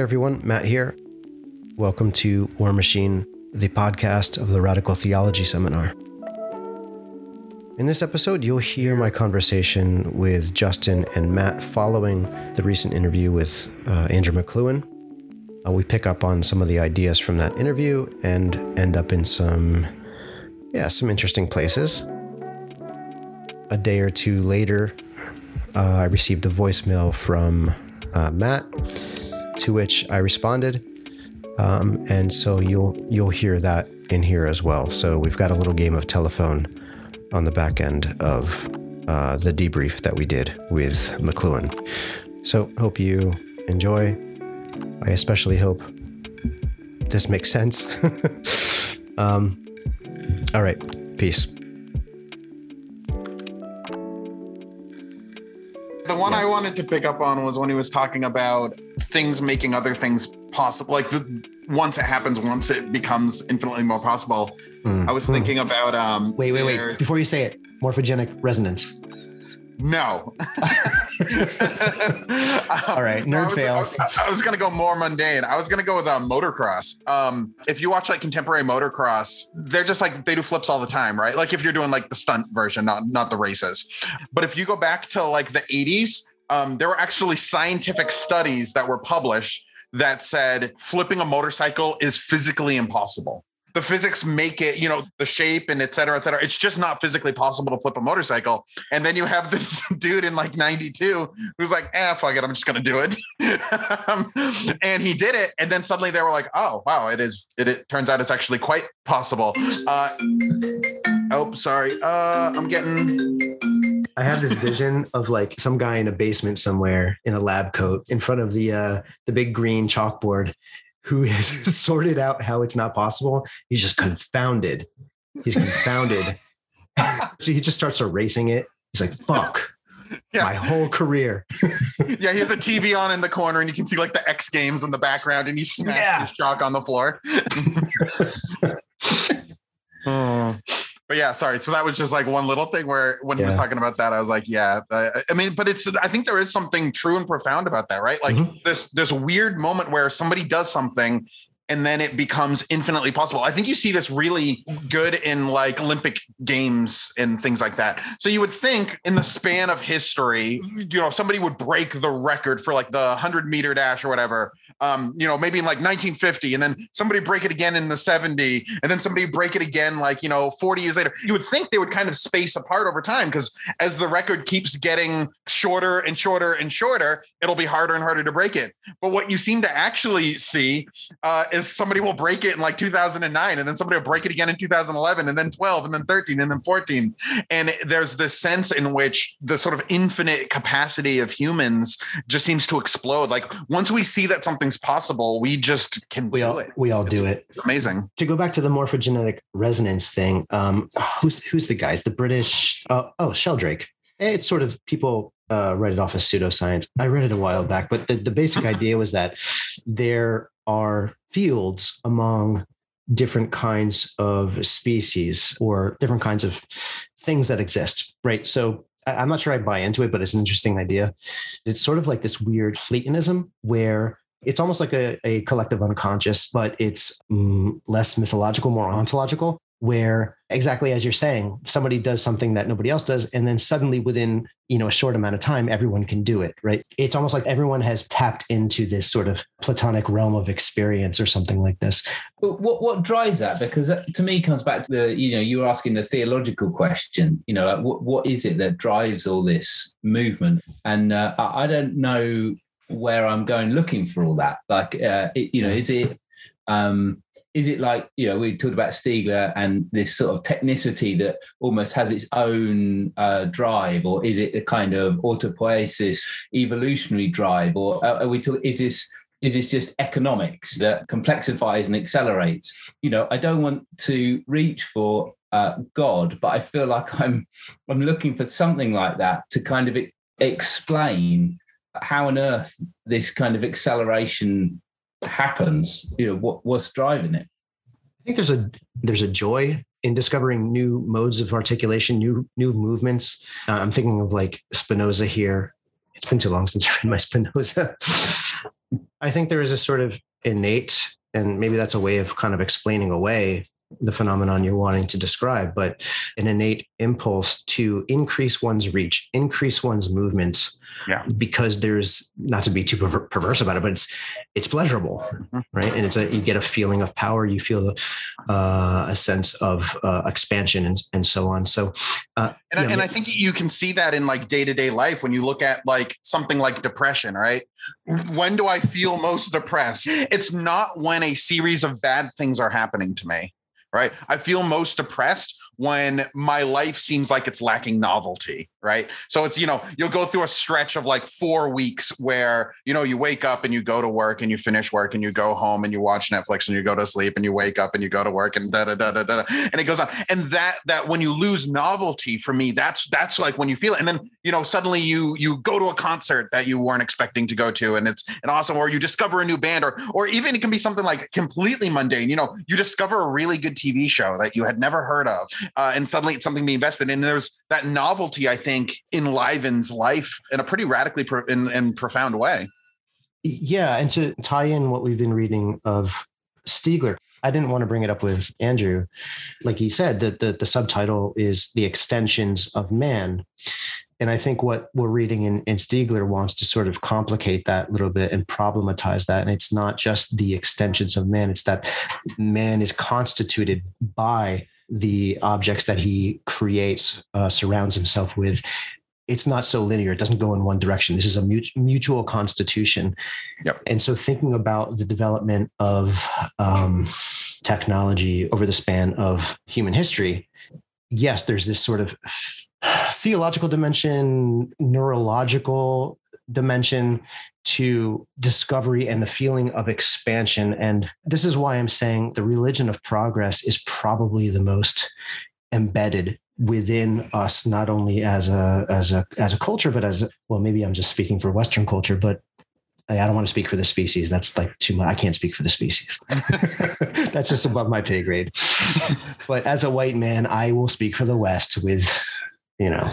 everyone, Matt here. Welcome to War Machine, the podcast of the Radical Theology Seminar. In this episode, you'll hear my conversation with Justin and Matt following the recent interview with Andrew McLuhan. We pick up on some of the ideas from that interview and end up in some interesting places. A day or two later, I received a voicemail from Matt, to which I responded. And so you'll hear that in here as well. So we've got a little game of telephone on the back end of the debrief that we did with McLuhan. So hope you enjoy. I especially hope this makes sense. All right. Peace. The one I wanted to pick up on was when he was talking about things making other things possible. Like once it happens, once it becomes infinitely more possible. Mm. I was thinking about... Wait. Before you say it, morphogenic resonance. No. All right. Nerd fails. I was going to go more mundane. I was going to go with motocross. If you watch like contemporary motocross, they're just like, they do flips all the time, right? Like if you're doing like the stunt version, not the races. But if you go back to like the 80s, there were actually scientific studies that were published that said flipping a motorcycle is physically impossible. The physics make it, the shape and et cetera, et cetera. It's just not physically possible to flip a motorcycle. And then you have this dude in like 92 who's like, fuck it, I'm just going to do it. And he did it. And then suddenly they were like, oh, wow, it is. It turns out it's actually quite possible. Sorry. I have this vision of like some guy in a basement somewhere in a lab coat in front of the big green chalkboard, who has sorted out how it's not possible. He's just confounded. So he just starts erasing it. He's like, fuck. Yeah. My whole career. Yeah, he has a TV on in the corner and you can see like the X Games in the background and he smacks his chalk on the floor. But yeah, sorry. So that was just like one little thing where when he was talking about that, I was like, but I think there is something true and profound about that, right? Like this weird moment where somebody does something and then it becomes infinitely possible. I think you see this really good in like Olympic Games and things like that. So you would think in the span of history, somebody would break the record for like the 100-meter dash or whatever, maybe in like 1950, and then somebody break it again in the 70, and then somebody break it again, like, 40 years later. You would think they would kind of space apart over time, because as the record keeps getting shorter and shorter and shorter, it'll be harder and harder to break it. But what you seem to actually see is somebody will break it in like 2009, and then somebody will break it again in 2011, and then 12, and then 13, and then 14. And there's this sense in which the sort of infinite capacity of humans just seems to explode. Like once we see that something's possible, we just do it. We all do it. Amazing. To go back to the morphogenetic resonance thing, who's the guys? The British? Sheldrake. It's sort of people write it off as pseudoscience. I read it a while back, but the basic idea was that there are fields among different kinds of species or different kinds of things that exist, right? So I'm not sure I buy into it, but it's an interesting idea. It's sort of like this weird Platonism where it's almost like a collective unconscious, but it's less mythological, more ontological, where exactly as you're saying, somebody does something that nobody else does. And then suddenly within, a short amount of time, everyone can do it, right? It's almost like everyone has tapped into this sort of Platonic realm of experience or something like this. But what drives that? Because that, to me, comes back to the, you were asking the theological question, like what is it that drives all this movement? And I don't know where I'm going looking for all that. Like, is it like, we talked about Stiegler and this sort of technicity that almost has its own drive, or is it a kind of autopoiesis evolutionary drive, or is this just economics that complexifies and accelerates? I don't want to reach for God, but I feel like I'm looking for something like that to kind of explain how on earth this kind of acceleration happens, what's driving it. I think there's a joy in discovering new modes of articulation, new movements. I'm thinking of like Spinoza here. It's been too long since I read my Spinoza. I think there is a sort of innate, and maybe that's a way of kind of explaining away the phenomenon you're wanting to describe, but an innate impulse to increase one's reach, increase one's movement, because there's, not to be too perverse about it, but it's pleasurable, right? And it's you get a feeling of power, you feel a sense of expansion and so on. So, I think you can see that in like day-to-day life when you look at like something like depression, right? When do I feel most depressed? It's not when a series of bad things are happening to me. Right. I feel most depressed when my life seems like it's lacking novelty. Right. So it's, you'll go through a stretch of like 4 weeks where, you wake up and you go to work and you finish work and you go home and you watch Netflix and you go to sleep and you wake up and you go to work and and it goes on. And that when you lose novelty, for me, that's like when you feel it. And then, suddenly you go to a concert that you weren't expecting to go to. And it's an awesome, or you discover a new band or even it can be something like completely mundane. You discover a really good TV show that you had never heard of, and suddenly it's something to be invested in. There's that novelty, I think, enlivens life in a pretty radically and profound way. Yeah. And to tie in what we've been reading of Stiegler, I didn't want to bring it up with Andrew. Like he said, that the subtitle is The Extensions of Man. And I think what we're reading in Stiegler wants to sort of complicate that a little bit and problematize that. And it's not just the extensions of man. It's that man is constituted by the objects that he creates, surrounds himself with. It's not so linear. It doesn't go in one direction. This is a mutual constitution. Yep. And so thinking about the development of technology over the span of human history, yes, there's this sort of theological dimension, neurological dimension to discovery and the feeling of expansion. And this is why I'm saying the religion of progress is probably the most embedded within us, not only as a culture, but maybe I'm just speaking for Western culture, but I don't want to speak for the species. That's like too much. I can't speak for the species. That's just above my pay grade. But as a white man, I will speak for the West with, Matt,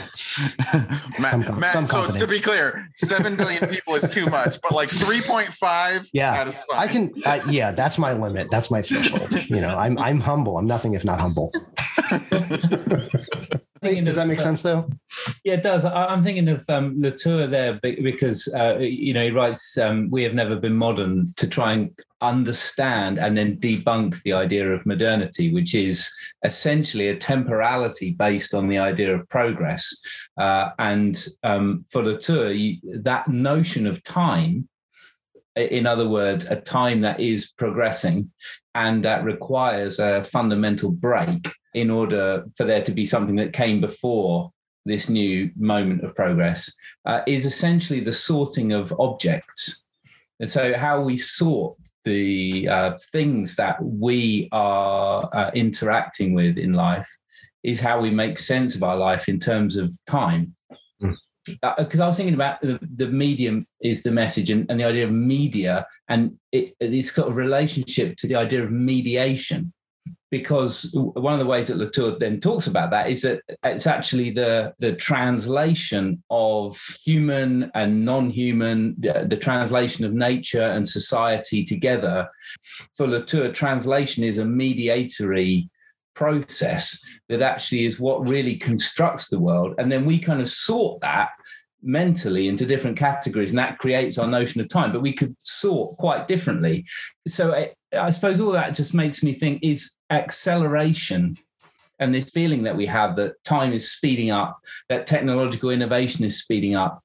some confidence. So to be clear, 7 billion people is too much, but like 3.5. Yeah, that is fine. I can. That's my limit. That's my threshold. I'm humble. I'm nothing if not humble. Does that make sense, though? Yeah, it does. I'm thinking of Latour there because, he writes, we have never been modern, to try and understand and then debunk the idea of modernity, which is essentially a temporality based on the idea of progress. And for Latour, that notion of time, in other words, a time that is progressing and that requires a fundamental break in order for there to be something that came before this new moment of progress, is essentially the sorting of objects. And so how we sort the things that we are interacting with in life is how we make sense of our life in terms of time. Because I was thinking about the medium is the message and the idea of media and this sort of relationship to the idea of mediation, because one of the ways that Latour then talks about that is that it's actually the translation of human and non-human, the translation of nature and society together. For Latour, translation is a mediatory process that actually is what really constructs the world. And then we kind of sort that mentally into different categories, and that creates our notion of time, but we could sort quite differently. So I suppose all that just makes me think is acceleration and this feeling that we have that time is speeding up, that technological innovation is speeding up.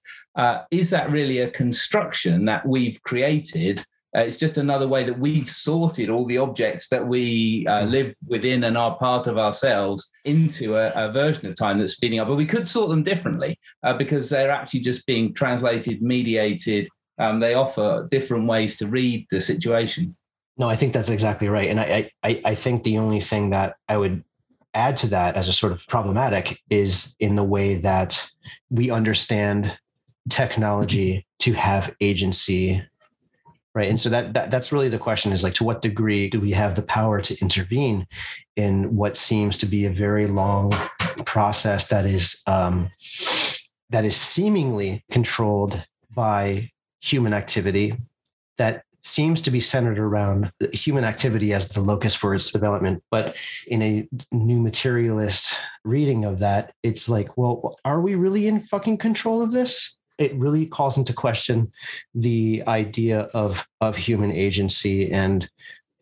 Is that really a construction that we've created? It's just another way that we've sorted all the objects that we live within and are part of ourselves into a version of time that's speeding up. But we could sort them differently because they're actually just being translated, mediated. They offer different ways to read the situation. No, I think that's exactly right. And I think the only thing that I would add to that as a sort of problematic is in the way that we understand technology to have agency. Right. And so that's really the question is like, to what degree do we have the power to intervene in what seems to be a very long process that is seemingly controlled by human activity that seems to be centered around human activity as the locus for its development. But in a new materialist reading of that, it's like, well, are we really in fucking control of this? It really calls into question the idea of human agency, and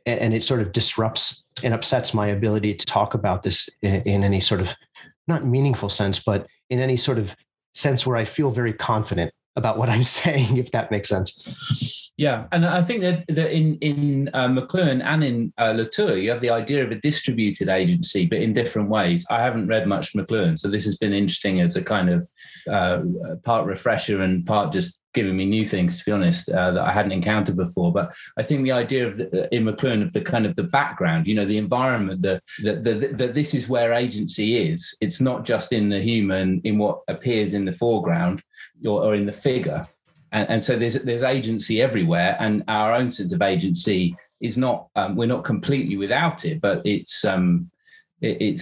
it sort of disrupts and upsets my ability to talk about this in any sort of, not meaningful sense, but in any sort of sense where I feel very confident about what I'm saying, if that makes sense. Yeah, and I think that in McLuhan and in Latour, you have the idea of a distributed agency, but in different ways. I haven't read much McLuhan, so this has been interesting as a kind of part refresher and part just giving me new things, to be honest, that I hadn't encountered before. But I think the idea of in McLuhan of the kind of the background, you know, the environment, that this is where agency is. It's not just in the human, in what appears in the foreground or in the figure. And so there's agency everywhere, and our own sense of agency is not, we're not completely without it, but it's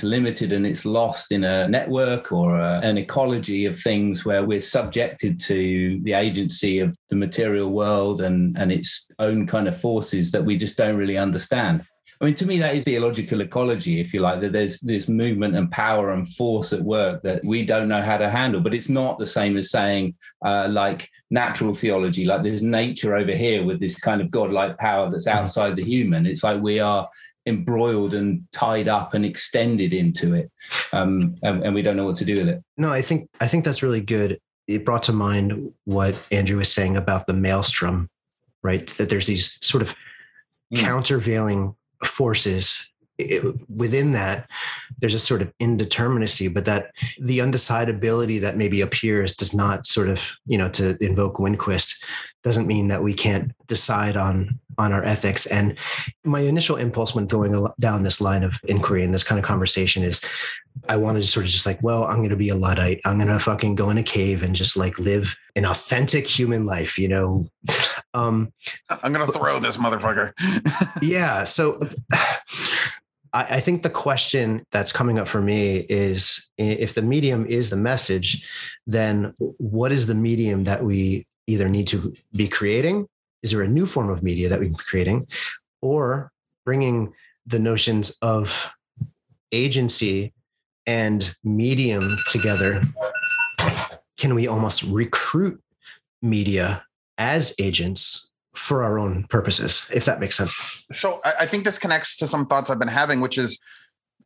limited and it's lost in a network or an ecology of things where we're subjected to the agency of the material world and its own kind of forces that we just don't really understand. I mean, to me, that is theological ecology, if you like, that there's this movement and power and force at work that we don't know how to handle. But it's not the same as saying like natural theology, like there's nature over here with this kind of godlike power that's outside the human. It's like we are embroiled and tied up and extended into it, and we don't know what to do with it. No, I think that's really good. It brought to mind what Andrew was saying about the maelstrom, right? That there's these sort of countervailing forces within that. There's a sort of indeterminacy, but that the undecidability that maybe appears does not sort of, you know, to invoke Winquist, doesn't mean that we can't decide on our ethics. And my initial impulse when going down this line of inquiry and this kind of conversation is I wanted to sort of just like, well, I'm going to be a Luddite. I'm going to fucking go in a cave and just like live an authentic human life, you know? I'm going to throw this motherfucker. Yeah. So I think the question that's coming up for me is, if the medium is the message, then what is the medium that we either need to be creating? Is there a new form of media that we're creating, or bringing the notions of agency and medium together? Can we almost recruit media as agents for our own purposes, if that makes sense? So I think this connects to some thoughts I've been having, which is,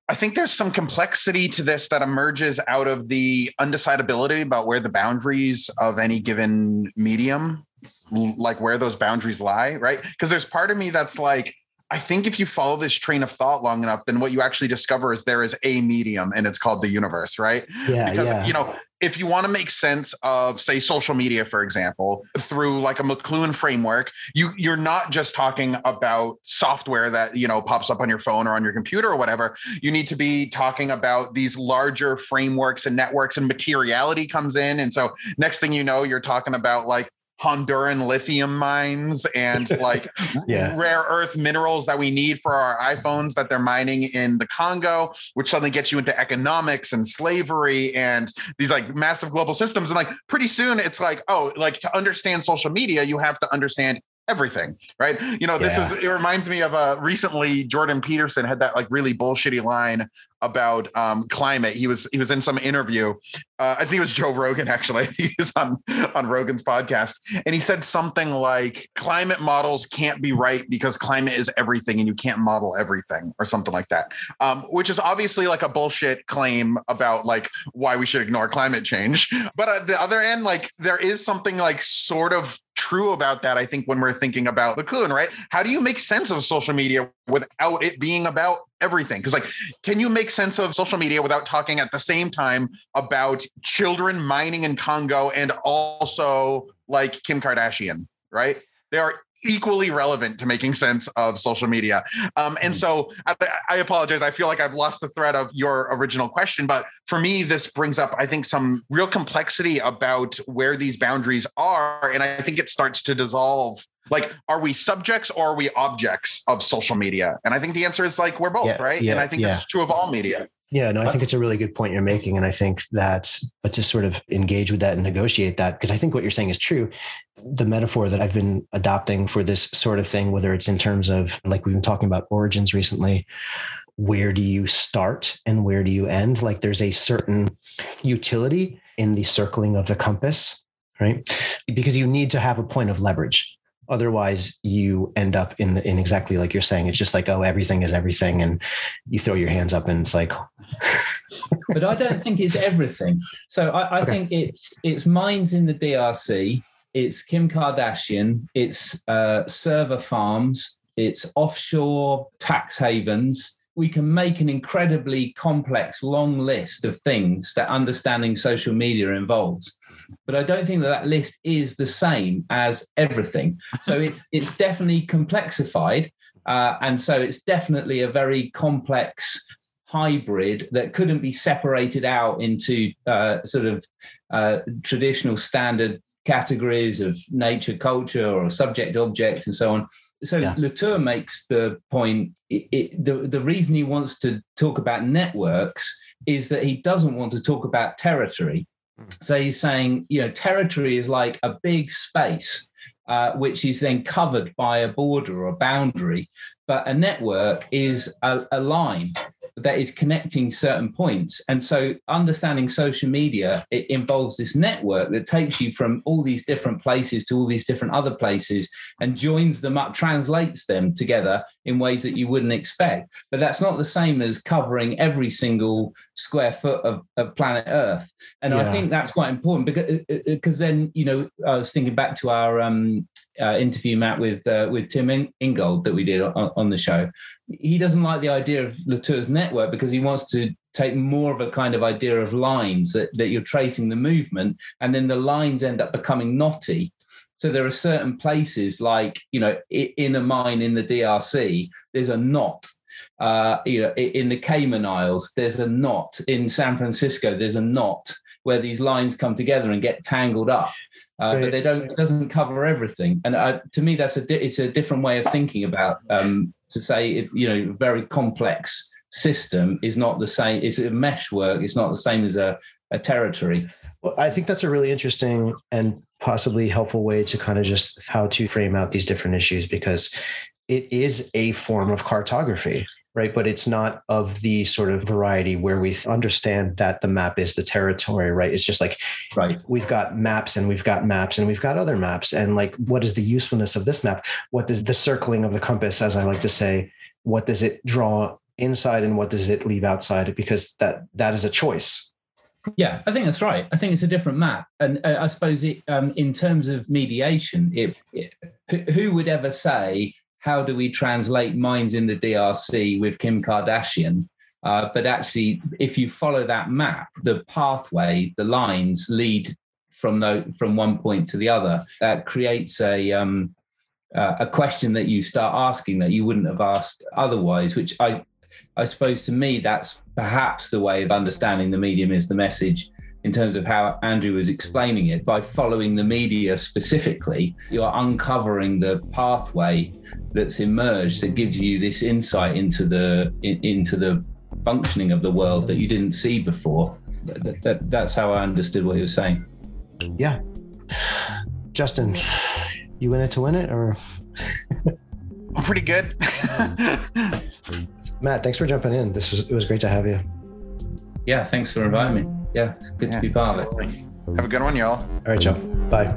I think there's some complexity to this that emerges out of the undecidability about where the boundaries of any given medium, like where those boundaries lie, right? Because there's part of me that's like, I think if you follow this train of thought long enough, then what you actually discover is there is a medium and it's called the universe, right? Yeah, because, you know, if you want to make sense of, say, social media, for example, through like a McLuhan framework, you're not just talking about software that, you know, pops up on your phone or on your computer or whatever. You need to be talking about these larger frameworks and networks, and materiality comes in. And so next thing you know, you're talking about like Honduran lithium mines and like rare earth minerals that we need for our iPhones that they're mining in the Congo, which suddenly gets you into economics and slavery and these like massive global systems. And like pretty soon it's like, oh, like to understand social media, you have to understand everything, right? You know, this is, it reminds me of recently Jordan Peterson had that like really bullshitty line about climate. He was in some interview. I think it was Joe Rogan, actually. He was on Rogan's podcast. And he said something like, climate models can't be right because climate is everything and you can't model everything, or something like that, which is obviously like a bullshit claim about like why we should ignore climate change. But at the other end, like there is something like sort of true about that, I think, when we're thinking about McLuhan, right? How do you make sense of social media without it being about everything? Because like, can you make sense of social media without talking at the same time about children mining in Congo and also like Kim Kardashian, right? They are equally relevant to making sense of social media. And so I apologize. I feel like I've lost the thread of your original question, but for me, this brings up, I think, some real complexity about where these boundaries are. And I think it starts to dissolve. Like, are we subjects or are we objects of social media? And I think the answer is like, we're both, right? Yeah, and I think this is true of all media. Yeah, no, I think it's a really good point you're making. And I think that, but to sort of engage with that and negotiate that, because I think what you're saying is true. the metaphor that I've been adopting for this sort of thing, whether it's in terms of, like, we've been talking about origins recently, where do you start and where do you end? Like, there's a certain utility in the circling of the compass, right? Because you need to have a point of leverage. Otherwise, you end up in exactly like you're saying. It's just like, oh, everything is everything. And you throw your hands up and it's like... But I don't think it's everything. So I think it's mines in the DRC. It's Kim Kardashian. It's server farms. It's offshore tax havens. We can make an incredibly complex, long list of things that understanding social media involves. But I don't think that list is the same as everything. So it's definitely complexified. And so it's definitely a very complex hybrid that couldn't be separated out into traditional standard categories of nature, culture, or subject, object, and so on. So yeah. Latour makes the point, the reason he wants to talk about networks is that he doesn't want to talk about territory. So he's saying, you know, territory is like a big space, which is then covered by a border or a boundary. But a network is a line that is connecting certain points. And so understanding social media, it involves this network that takes you from all these different places to all these different other places and joins them up, translates them together in ways that you wouldn't expect. But that's not the same as covering every single square foot of planet Earth. And I think that's quite important because then, you know, I was thinking back to our interview, Matt, with Tim Ingold that we did on the show. He doesn't like the idea of Latour's network because he wants to take more of a kind of idea of lines that you're tracing the movement, and then the lines end up becoming knotty. So there are certain places like, you know, in a mine in the DRC, there's a knot. You know, in the Cayman Isles, there's a knot. In San Francisco, there's a knot where these lines come together and get tangled up. But they don't. It doesn't cover everything, and to me, that's it's a different way of thinking about. To say, if, you know, very complex system is not the same. It's a meshwork. It's not the same as a territory. Well, I think that's a really interesting and possibly helpful way to kind of just how to frame out these different issues, because it is a form of cartography, right? But it's not of the sort of variety where we understand that the map is the territory, right? It's just like, right, we've got maps and we've got maps and we've got other maps. And like, what is the usefulness of this map? What does the circling of the compass, as I like to say, what does it draw inside and what does it leave outside? Because that is a choice. Yeah, I think that's right. I think it's a different map. And I suppose it, in terms of mediation, who would ever say, how do we translate minds in the DRC with Kim Kardashian? But actually, if you follow that map, the pathway, the lines lead from one point to the other. That creates a question that you start asking that you wouldn't have asked otherwise, which I suppose to me, that's perhaps the way of understanding the medium is the message. In terms of how Andrew was explaining it, by following the media specifically, you are uncovering the pathway that's emerged that gives you this insight into the functioning of the world that you didn't see before. That's how I understood what he was saying. Yeah. Justin, you in it to win it, or? I'm pretty good. Matt, thanks for jumping in. It was great to have you. Yeah, thanks for inviting me. Yeah, it's good to be part of it. Have a good one, y'all. All right, Joe. Bye.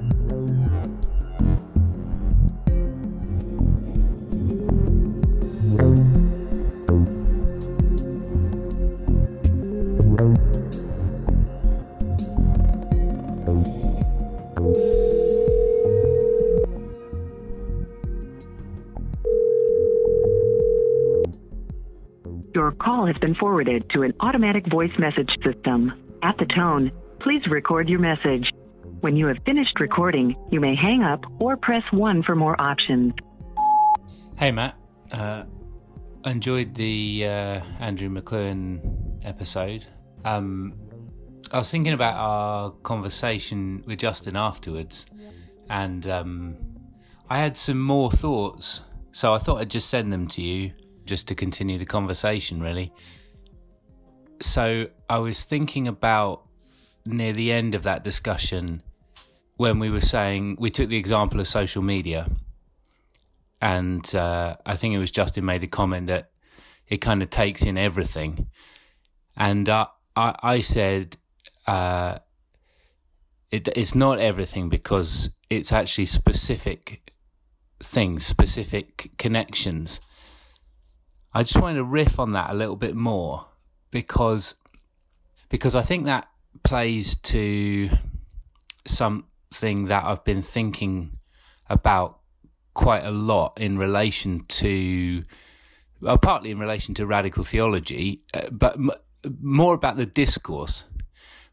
Your call has been forwarded to an automatic voice message system. At the tone, please record your message. When you have finished recording, you may hang up or press 1 for more options. Hey, Matt. Enjoyed the Andrew McLuhan episode. I was thinking about our conversation with Justin afterwards, and I had some more thoughts, so I thought I'd just send them to you just to continue the conversation, really. So I was thinking about, near the end of that discussion, when we were saying, we took the example of social media, and I think it was Justin made a comment that it kind of takes in everything. And I said, it's not everything, because it's actually specific things, specific connections. I just wanted to riff on that a little bit more, because I think that plays to something that I've been thinking about quite a lot in relation to, well, partly in relation to radical theology, but more about the discourse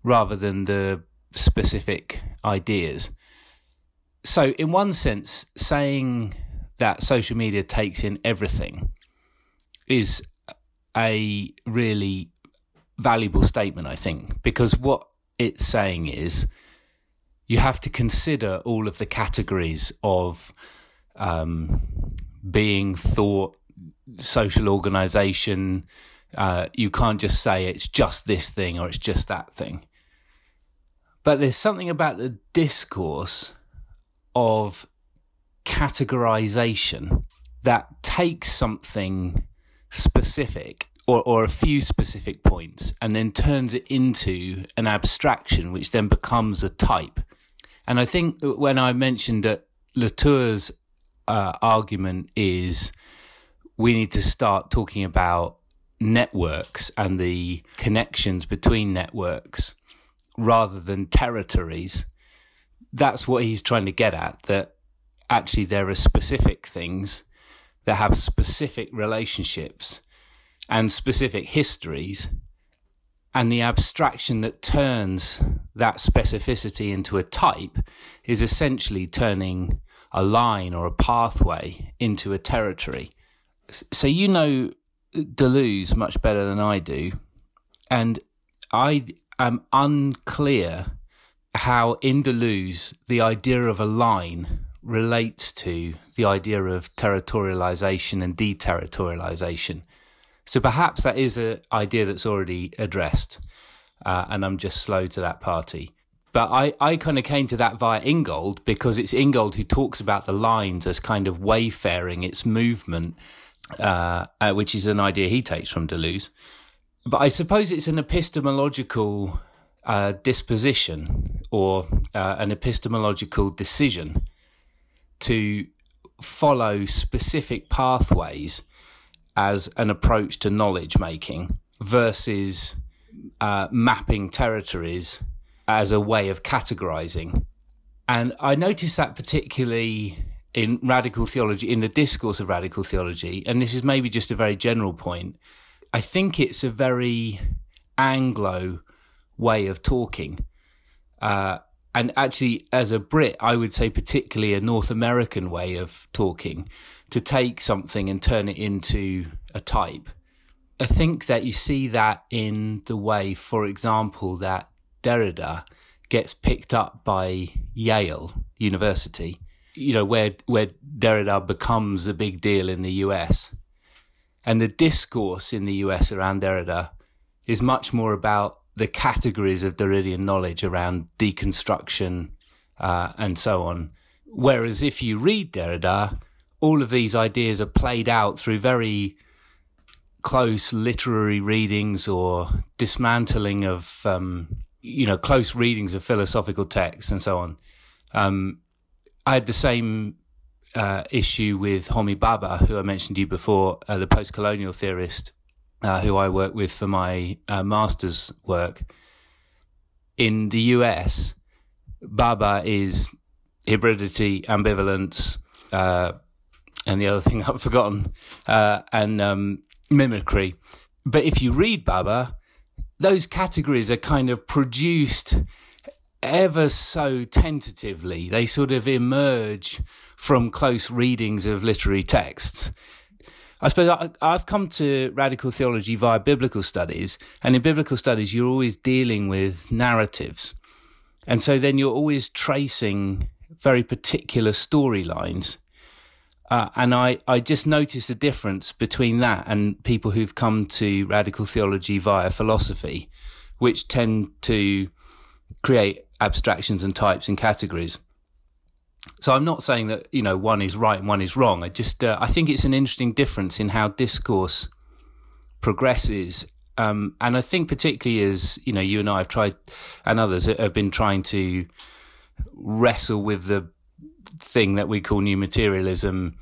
rather than the specific ideas. So in one sense, saying that social media takes in everything is a really valuable statement, I think, because what it's saying is you have to consider all of the categories of being, thought, social organisation. You can't just say it's just this thing or it's just that thing. But there's something about the discourse of categorization that takes something specific or a few specific points and then turns it into an abstraction, which then becomes a type. And I think when I mentioned that Latour's argument is we need to start talking about networks and the connections between networks rather than territories, that's what he's trying to get at, that actually there are specific things that have specific relationships and specific histories, and the abstraction that turns that specificity into a type is essentially turning a line or a pathway into a territory. So you know Deleuze much better than I do, and I am unclear how in Deleuze the idea of a line relates to the idea of territorialization and deterritorialization. So perhaps that is an idea that's already addressed, and I'm just slow to that party. But I kind of came to that via Ingold, because it's Ingold who talks about the lines as kind of wayfaring, its movement, which is an idea he takes from Deleuze. But I suppose it's an epistemological disposition or an epistemological decision to follow specific pathways as an approach to knowledge making versus mapping territories as a way of categorizing. And I noticed that particularly in radical theology, in the discourse of radical theology, and this is maybe just a very general point. I think it's a very Anglo way of talking. And actually, as a Brit, I would say particularly a North American way of talking, to take something and turn it into a type. I think that you see that in the way, for example, that Derrida gets picked up by Yale University, you know, where Derrida becomes a big deal in the US. And the discourse in the US around Derrida is much more about the categories of Derridean knowledge around deconstruction and so on. Whereas if you read Derrida, all of these ideas are played out through very close literary readings or dismantling of close readings of philosophical texts and so on. I had the same issue with Homi Baba, who I mentioned to you before, the post-colonial theorist who I work with for my master's work. In the US, Baba is hybridity, ambivalence, and the other thing I've forgotten, and mimicry. But if you read Baba, those categories are kind of produced ever so tentatively. They sort of emerge from close readings of literary texts. I suppose I've come to radical theology via biblical studies, and in biblical studies you're always dealing with narratives. And so then you're always tracing very particular storylines. And I just noticed the difference between that and people who've come to radical theology via philosophy, which tend to create abstractions and types and categories. So I'm not saying that, you know, one is right and one is wrong. I just I think it's an interesting difference in how discourse progresses. And I think particularly as, you know, you and I have tried, and others have been trying to wrestle with the thing that we call new materialism,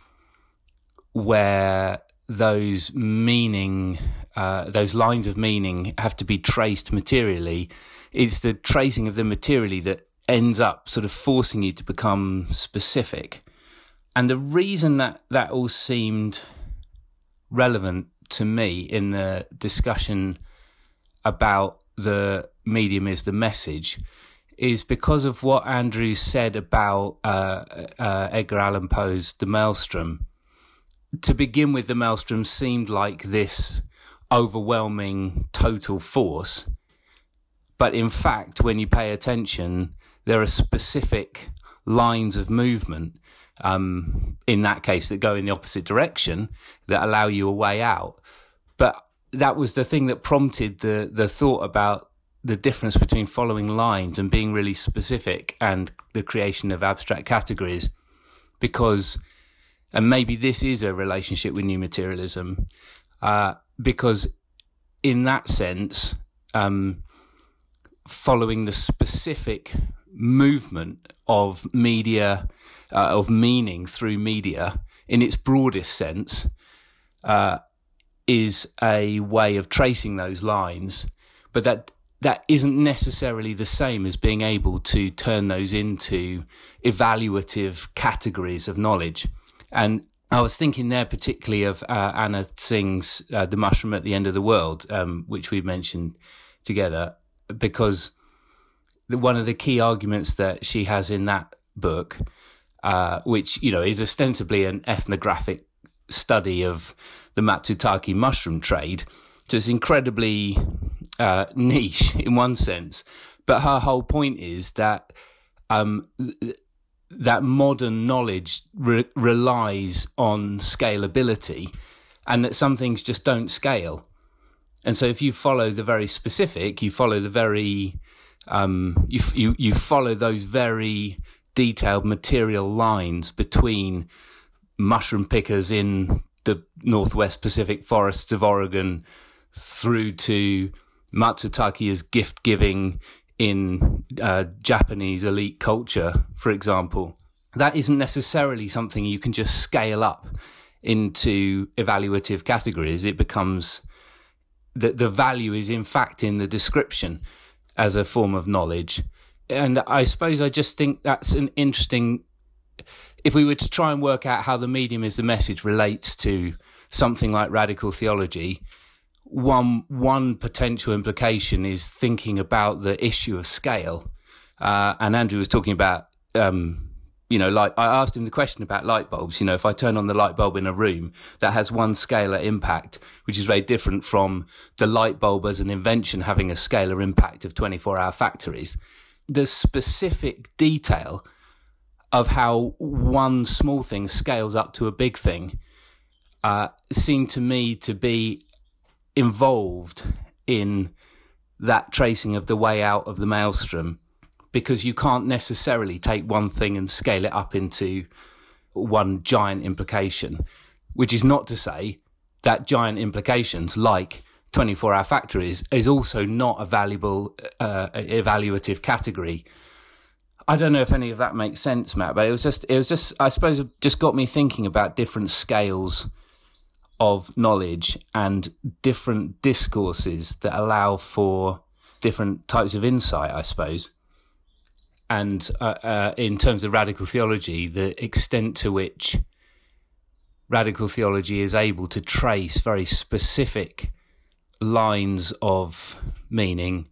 where those meaning, those lines of meaning have to be traced materially. It's the tracing of them materially that ends up sort of forcing you to become specific. And the reason that that all seemed relevant to me in the discussion about the medium is the message is because of what Andrew said about Edgar Allan Poe's The Maelstrom. To begin with, The Maelstrom seemed like this overwhelming total force. But in fact, when you pay attention, there are specific lines of movement, in that case, that go in the opposite direction that allow you a way out. But that was the thing that prompted the thought about the difference between following lines and being really specific and the creation of abstract categories. Because, and maybe this is a relationship with new materialism, because in that sense, following the specific movement of media, of meaning through media in its broadest sense, is a way of tracing those lines, but that isn't necessarily the same as being able to turn those into evaluative categories of knowledge. And I was thinking there particularly of Anna Singh's The Mushroom at the End of the World, which we've mentioned together, because one of the key arguments that she has in that book, which, you know, is ostensibly an ethnographic study of the matsutake mushroom trade, so it's incredibly niche in one sense. But her whole point is that that modern knowledge relies on scalability, and that some things just don't scale. And so if you follow the very specific, you follow the very, you follow those very detailed material lines between mushroom pickers in the Northwest Pacific forests of Oregon through to matsutake as gift giving in Japanese elite culture, for example. That isn't necessarily something you can just scale up into evaluative categories. It becomes... the value is in fact in the description as a form of knowledge. And I suppose I just think that's an interesting, if we were to try and work out how the medium is the message relates to something like radical theology, one potential implication is thinking about the issue of scale. And Andrew was talking about, you know, like I asked him the question about light bulbs. You know, if I turn on the light bulb in a room, that has one scalar impact, which is very different from the light bulb as an invention having a scalar impact of 24-hour factories. The specific detail of how one small thing scales up to a big thing seemed to me to be involved in that tracing of the way out of the maelstrom, because you can't necessarily take one thing and scale it up into one giant implication, which is not to say that giant implications like 24-hour factories is also not a valuable evaluative category. I don't know if any of that makes sense, Matt, but it was just, I suppose, it just got me thinking about different scales of knowledge and different discourses that allow for different types of insight, I suppose. And in terms of radical theology, the extent to which radical theology is able to trace very specific lines of meaning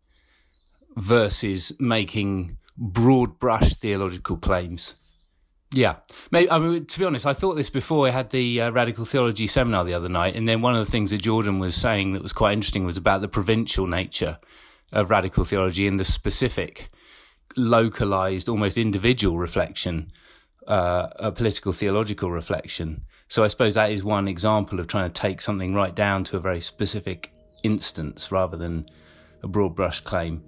versus making broad brush theological claims. Yeah. Maybe, I mean, to be honest, I thought this before I had the Radical Theology Seminar the other night, and then one of the things that Jordan was saying that was quite interesting was about the provincial nature of radical theology and the specific localized, almost individual reflection, a political theological reflection. So I suppose that is one example of trying to take something right down to a very specific instance rather than a broad brush claim.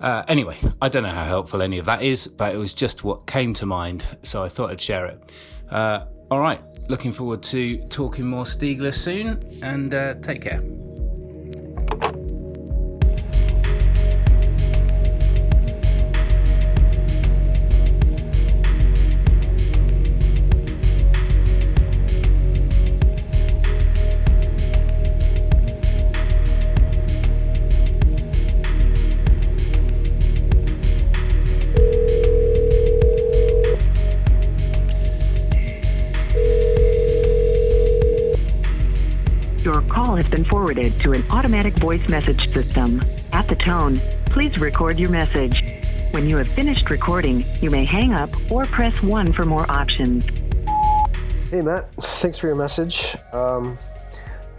Anyway, I don't know how helpful any of that is, but it was just what came to mind, so I thought I'd share it. All right, looking forward to talking more Stiegler soon, and take care. Has been forwarded to an automatic voice message system. At the tone, please record your message. When you have finished recording, you may hang up or press 1 for more options. Hey, Matt. Thanks for your message. I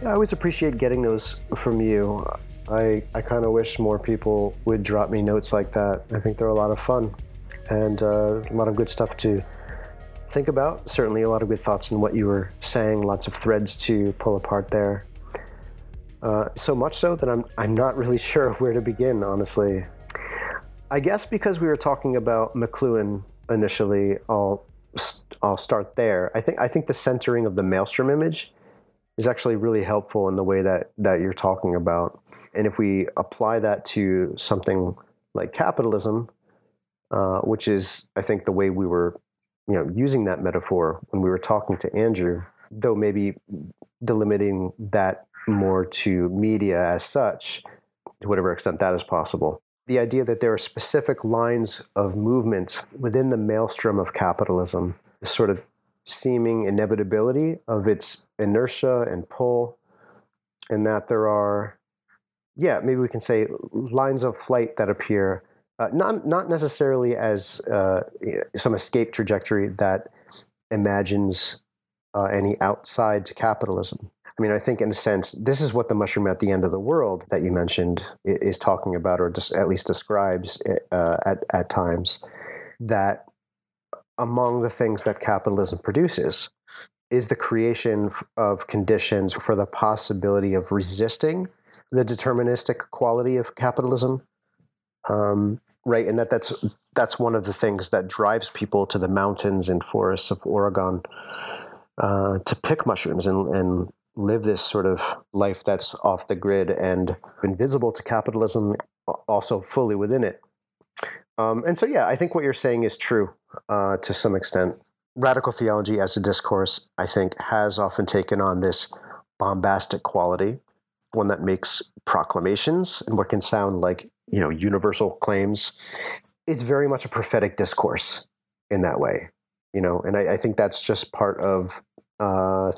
always appreciate getting those from you. I kind of wish more people would drop me notes like that. I think they're a lot of fun and a lot of good stuff to think about. Certainly a lot of good thoughts in what you were saying, lots of threads to pull apart there. So much so that I'm not really sure where to begin, honestly. I guess because we were talking about McLuhan initially, I'll start there. I think the centering of the Maelstrom image is actually really helpful in the way that you're talking about. And if we apply that to something like capitalism, which is, I think, the way we were, using that metaphor when we were talking to Andrew, though maybe delimiting that more to media as such, to whatever extent that is possible. The idea that there are specific lines of movement within the maelstrom of capitalism, the sort of seeming inevitability of its inertia and pull, and that there are, maybe we can say lines of flight that appear, not necessarily as some escape trajectory that imagines any outside to capitalism. I mean, I think in a sense, this is what The Mushroom at the End of the World that you mentioned is talking about, or at least describes at times, that among the things that capitalism produces is the creation of conditions for the possibility of resisting the deterministic quality of capitalism, right? And that's one of the things that drives people to the mountains and forests of Oregon to pick mushrooms and live this sort of life that's off the grid and invisible to capitalism, also fully within it. And so, I think what you're saying is true to some extent. Radical theology as a discourse, I think, has often taken on this bombastic quality, one that makes proclamations and what can sound like, universal claims. It's very much a prophetic discourse in that way, and I think that's just part of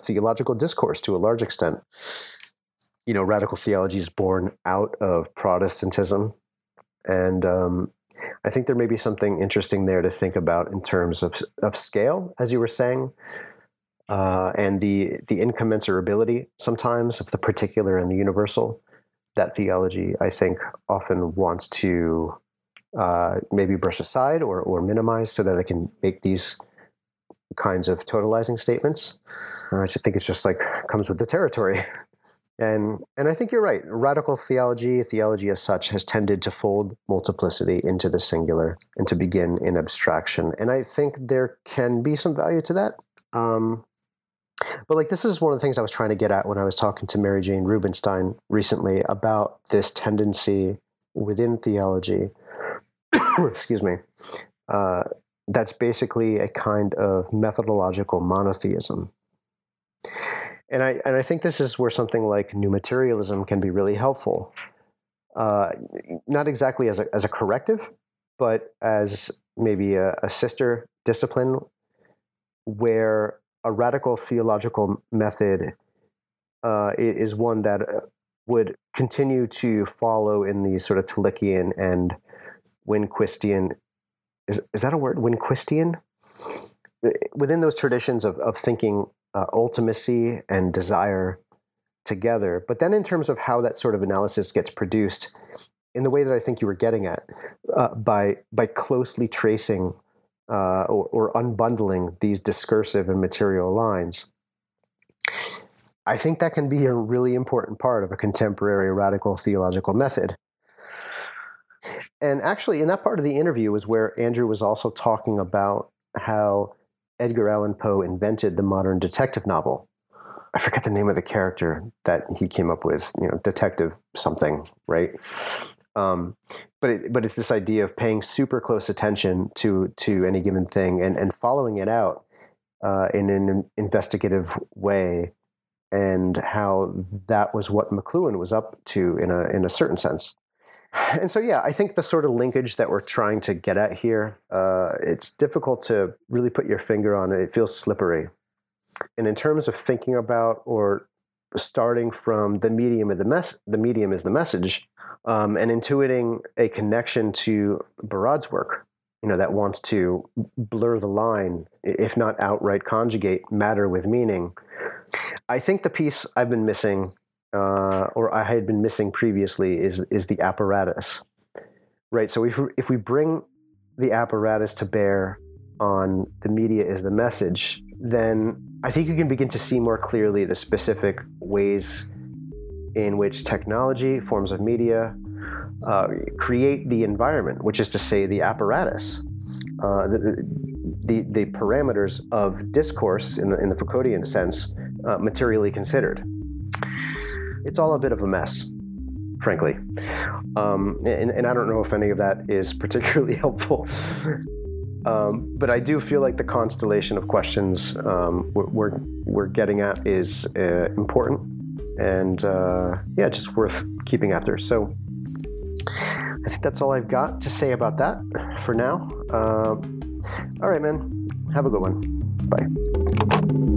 theological discourse to a large extent. Radical theology is born out of Protestantism, and I think there may be something interesting there to think about in terms of scale, as you were saying, and the incommensurability sometimes of the particular and the universal that theology, I think, often wants to maybe brush aside or minimize so that it can make these kinds of totalizing statements. I think it's just comes with the territory. And I think you're right. Radical theology as such, has tended to fold multiplicity into the singular and to begin in abstraction. And I think there can be some value to that. But this is one of the things I was trying to get at when I was talking to Mary Jane Rubenstein recently about this tendency within theology, excuse me, that's basically a kind of methodological monotheism. And I think this is where something like new materialism can be really helpful. Not exactly as a corrective, but as maybe a sister discipline where a radical theological method is one that would continue to follow in the sort of Tillichian and Winquistian, is that a word? Winquistian? Within those traditions of thinking ultimacy and desire together. But then in terms of how that sort of analysis gets produced, in the way that I think you were getting at, by closely tracing or unbundling these discursive and material lines, I think that can be a really important part of a contemporary radical theological method. And actually, in that part of the interview was where Andrew was also talking about how Edgar Allan Poe invented the modern detective novel. I forget the name of the character that he came up with, you know, detective something, right? But it's this idea of paying super close attention to any given thing and following it out in an investigative way, and how that was what McLuhan was up to in a certain sense. And so, yeah, I think the sort of linkage that we're trying to get at here, it's difficult to really put your finger on it. It feels slippery. And in terms of thinking about or starting from the medium of the medium is the message, and intuiting a connection to Barad's work, you know, that wants to blur the line, if not outright conjugate matter with meaning. I think the piece I've been missing, or I had been missing previously, is the apparatus, right? So if we bring the apparatus to bear on the media is the message, then I think you can begin to see more clearly the specific ways in which technology, forms of media, create the environment, which is to say the apparatus, the parameters of discourse in the Foucauldian sense, materially considered. It's all a bit of a mess, frankly. And I don't know if any of that is particularly helpful. But I do feel like the constellation of questions we're getting at is important and, just worth keeping after. So I think that's all I've got to say about that for now. All right, man. Have a good one. Bye.